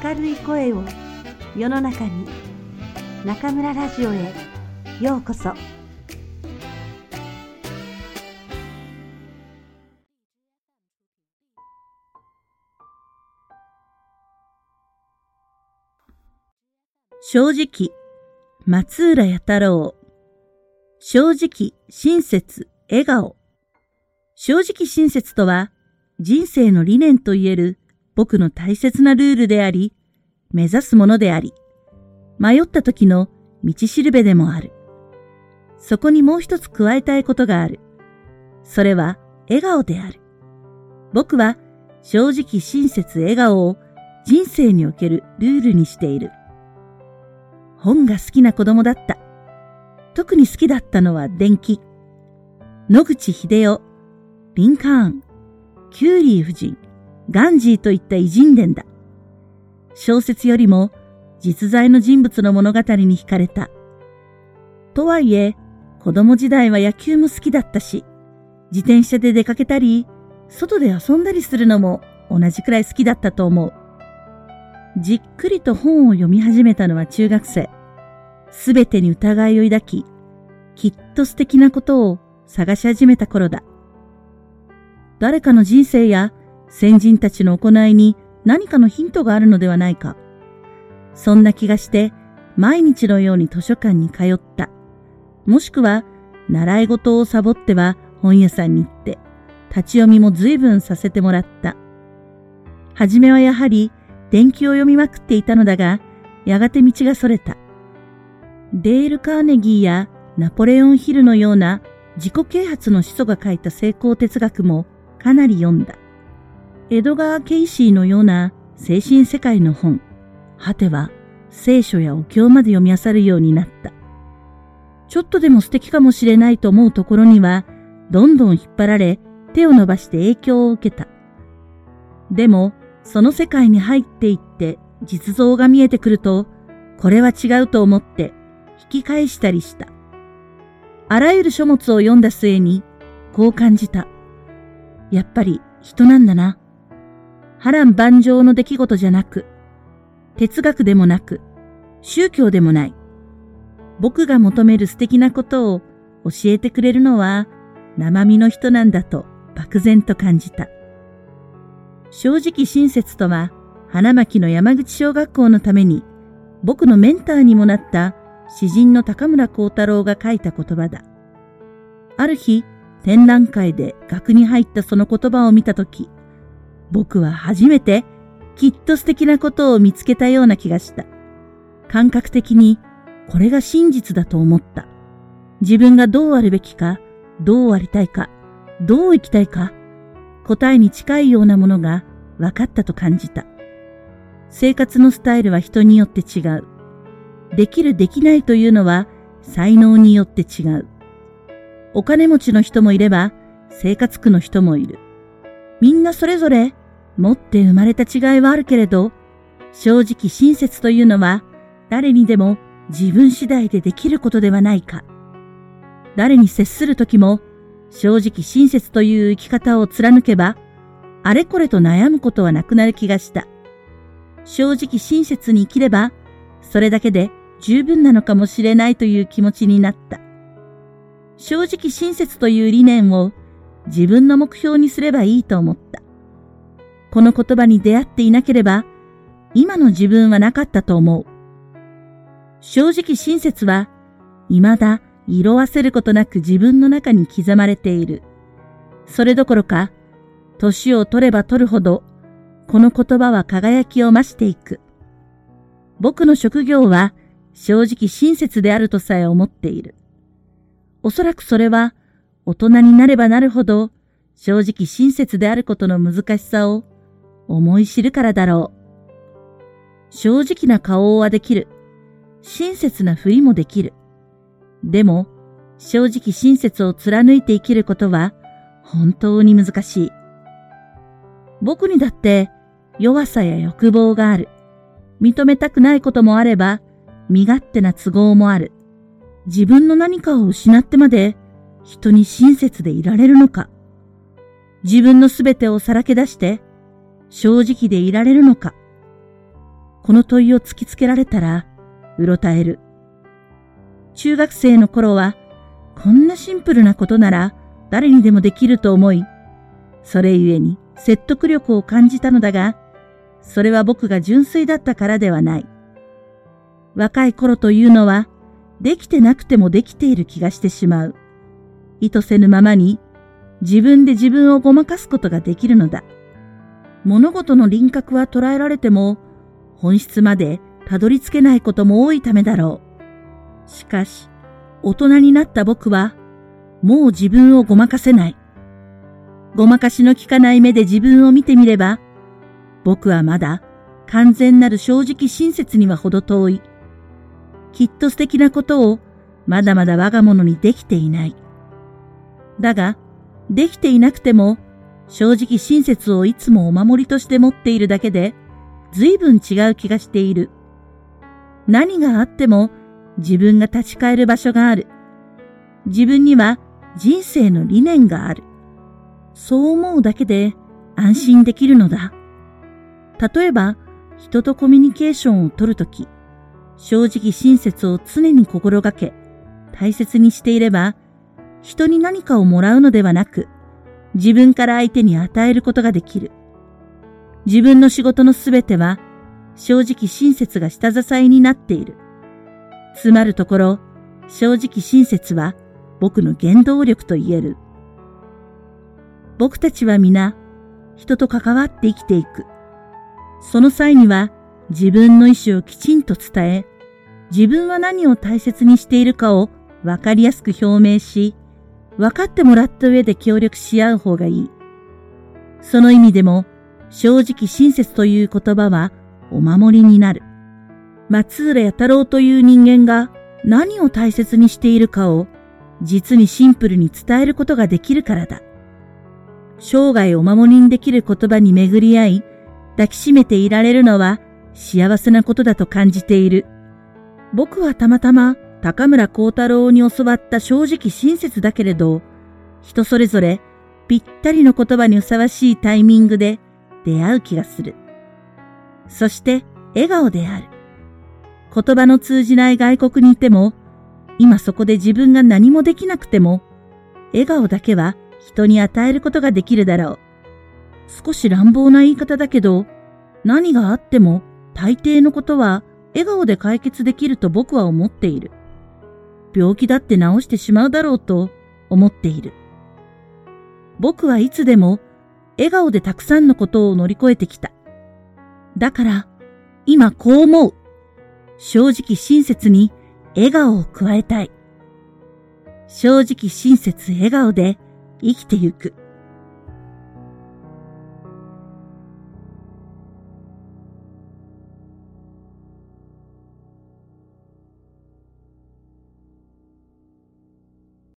明るい声を世の中に、中村ラジオへようこそ。正直、松浦弥太郎。正直、親切、笑顔。正直親切とは、人生の理念といえる僕の大切なルールであり、目指すものであり、迷った時の道しるべでもある。そこにもう一つ加えたいことがある。それは笑顔である。僕は正直親切笑顔を人生におけるルールにしている。本が好きな子供だった。特に好きだったのは伝記。野口英世、リンカーン、キューリー夫人、ガンジーといった偉人伝だ。小説よりも実在の人物の物語に惹かれた。とはいえ、子供時代は野球も好きだったし、自転車で出かけたり、外で遊んだりするのも同じくらい好きだったと思う。じっくりと本を読み始めたのは中学生。すべてに疑いを抱き、きっと素敵なことを探し始めた頃だ。誰かの人生や先人たちの行いに何かのヒントがあるのではないか。そんな気がして毎日のように図書館に通った。もしくは習い事をサボっては本屋さんに行って、立ち読みも随分させてもらった。はじめはやはり伝記を読みまくっていたのだが、やがて道がそれた。デール・カーネギーやナポレオン・ヒルのような自己啓発の始祖が書いた成功哲学もかなり読んだ。エドガー・ケイシーのような精神世界の本、果ては聖書やお経まで読み漁るようになった。ちょっとでも素敵かもしれないと思うところには、どんどん引っ張られ手を伸ばして影響を受けた。でも、その世界に入っていって実像が見えてくると、これは違うと思って引き返したりした。あらゆる書物を読んだ末に、こう感じた。やっぱり人なんだな。波乱万丈の出来事じゃなく、哲学でもなく、宗教でもない。僕が求める素敵なことを教えてくれるのは生身の人なんだと漠然と感じた。正直親切とは、花巻の山口小学校のために、僕のメンターにもなった詩人の高村光太郎が書いた言葉だ。ある日、展覧会で額に入ったその言葉を見たとき、僕は初めてきっと素敵なことを見つけたような気がした。感覚的にこれが真実だと思った。自分がどうあるべきか、どうありたいか、どう生きたいか、答えに近いようなものが分かったと感じた。生活のスタイルは人によって違う。できるできないというのは才能によって違う。お金持ちの人もいれば生活苦の人もいる。みんなそれぞれ持って生まれた違いはあるけれど、正直親切というのは誰にでも自分次第でできることではないか。誰に接するときも正直親切という生き方を貫けば、あれこれと悩むことはなくなる気がした。正直親切に生きれば、それだけで十分なのかもしれないという気持ちになった。正直親切という理念を自分の目標にすればいいと思った。この言葉に出会っていなければ、今の自分はなかったと思う。正直親切は、未だ色あせることなく自分の中に刻まれている。それどころか、年を取れば取るほど、この言葉は輝きを増していく。僕の職業は正直親切であるとさえ思っている。おそらくそれは大人になればなるほど正直親切であることの難しさを思い知るからだろう。正直な顔はできる。親切なふりもできる。でも正直親切を貫いて生きることは本当に難しい。僕にだって弱さや欲望がある。認めたくないこともあれば、身勝手な都合もある。自分の何かを失ってまで、人に親切でいられるのか。自分のすべてをさらけ出して、正直でいられるのか。この問いを突きつけられたらうろたえる。中学生の頃はこんなシンプルなことなら誰にでもできると思い、それゆえに説得力を感じたのだが、それは僕が純粋だったからではない。若い頃というのはできてなくてもできている気がしてしまう。意図せぬままに自分で自分をごまかすことができるのだ。物事の輪郭は捉えられても本質までたどり着けないことも多いためだろう。しかし大人になった僕はもう自分をごまかせない。ごまかしの効かない目で自分を見てみれば、僕はまだ完全なる正直親切にはほど遠い。きっと素敵なことをまだまだ我が物にできていない。だが、できていなくても正直親切をいつもお守りとして持っているだけで、随分違う気がしている。何があっても自分が立ち返る場所がある。自分には人生の理念がある。そう思うだけで安心できるのだ。例えば、人とコミュニケーションをとるとき、正直親切を常に心がけ、大切にしていれば、人に何かをもらうのではなく、自分から相手に与えることができる。自分の仕事のすべては、正直親切が下支えになっている。つまるところ、正直親切は僕の原動力と言える。僕たちは皆、人と関わって生きていく。その際には自分の意思をきちんと伝え、自分は何を大切にしているかをわかりやすく表明し、分かってもらった上で協力し合う方がいい。その意味でも、正直親切という言葉はお守りになる。松浦弥太郎という人間が何を大切にしているかを実にシンプルに伝えることができるからだ。生涯お守りにできる言葉に巡り合い、抱きしめていられるのは幸せなことだと感じている。僕はたまたま高村光太郎に教わった正直親切だけれど、人それぞれぴったりの言葉にふさわしいタイミングで出会う気がする。そして笑顔である。言葉の通じない外国にいても、今そこで自分が何もできなくても、笑顔だけは人に与えることができるだろう。少し乱暴な言い方だけど、何があっても大抵のことは笑顔で解決できると僕は思っている。病気だって治してしまうだろうと思っている。僕はいつでも笑顔でたくさんのことを乗り越えてきた。だから今こう思う。正直親切に笑顔を加えたい。正直親切笑顔で生きてゆく。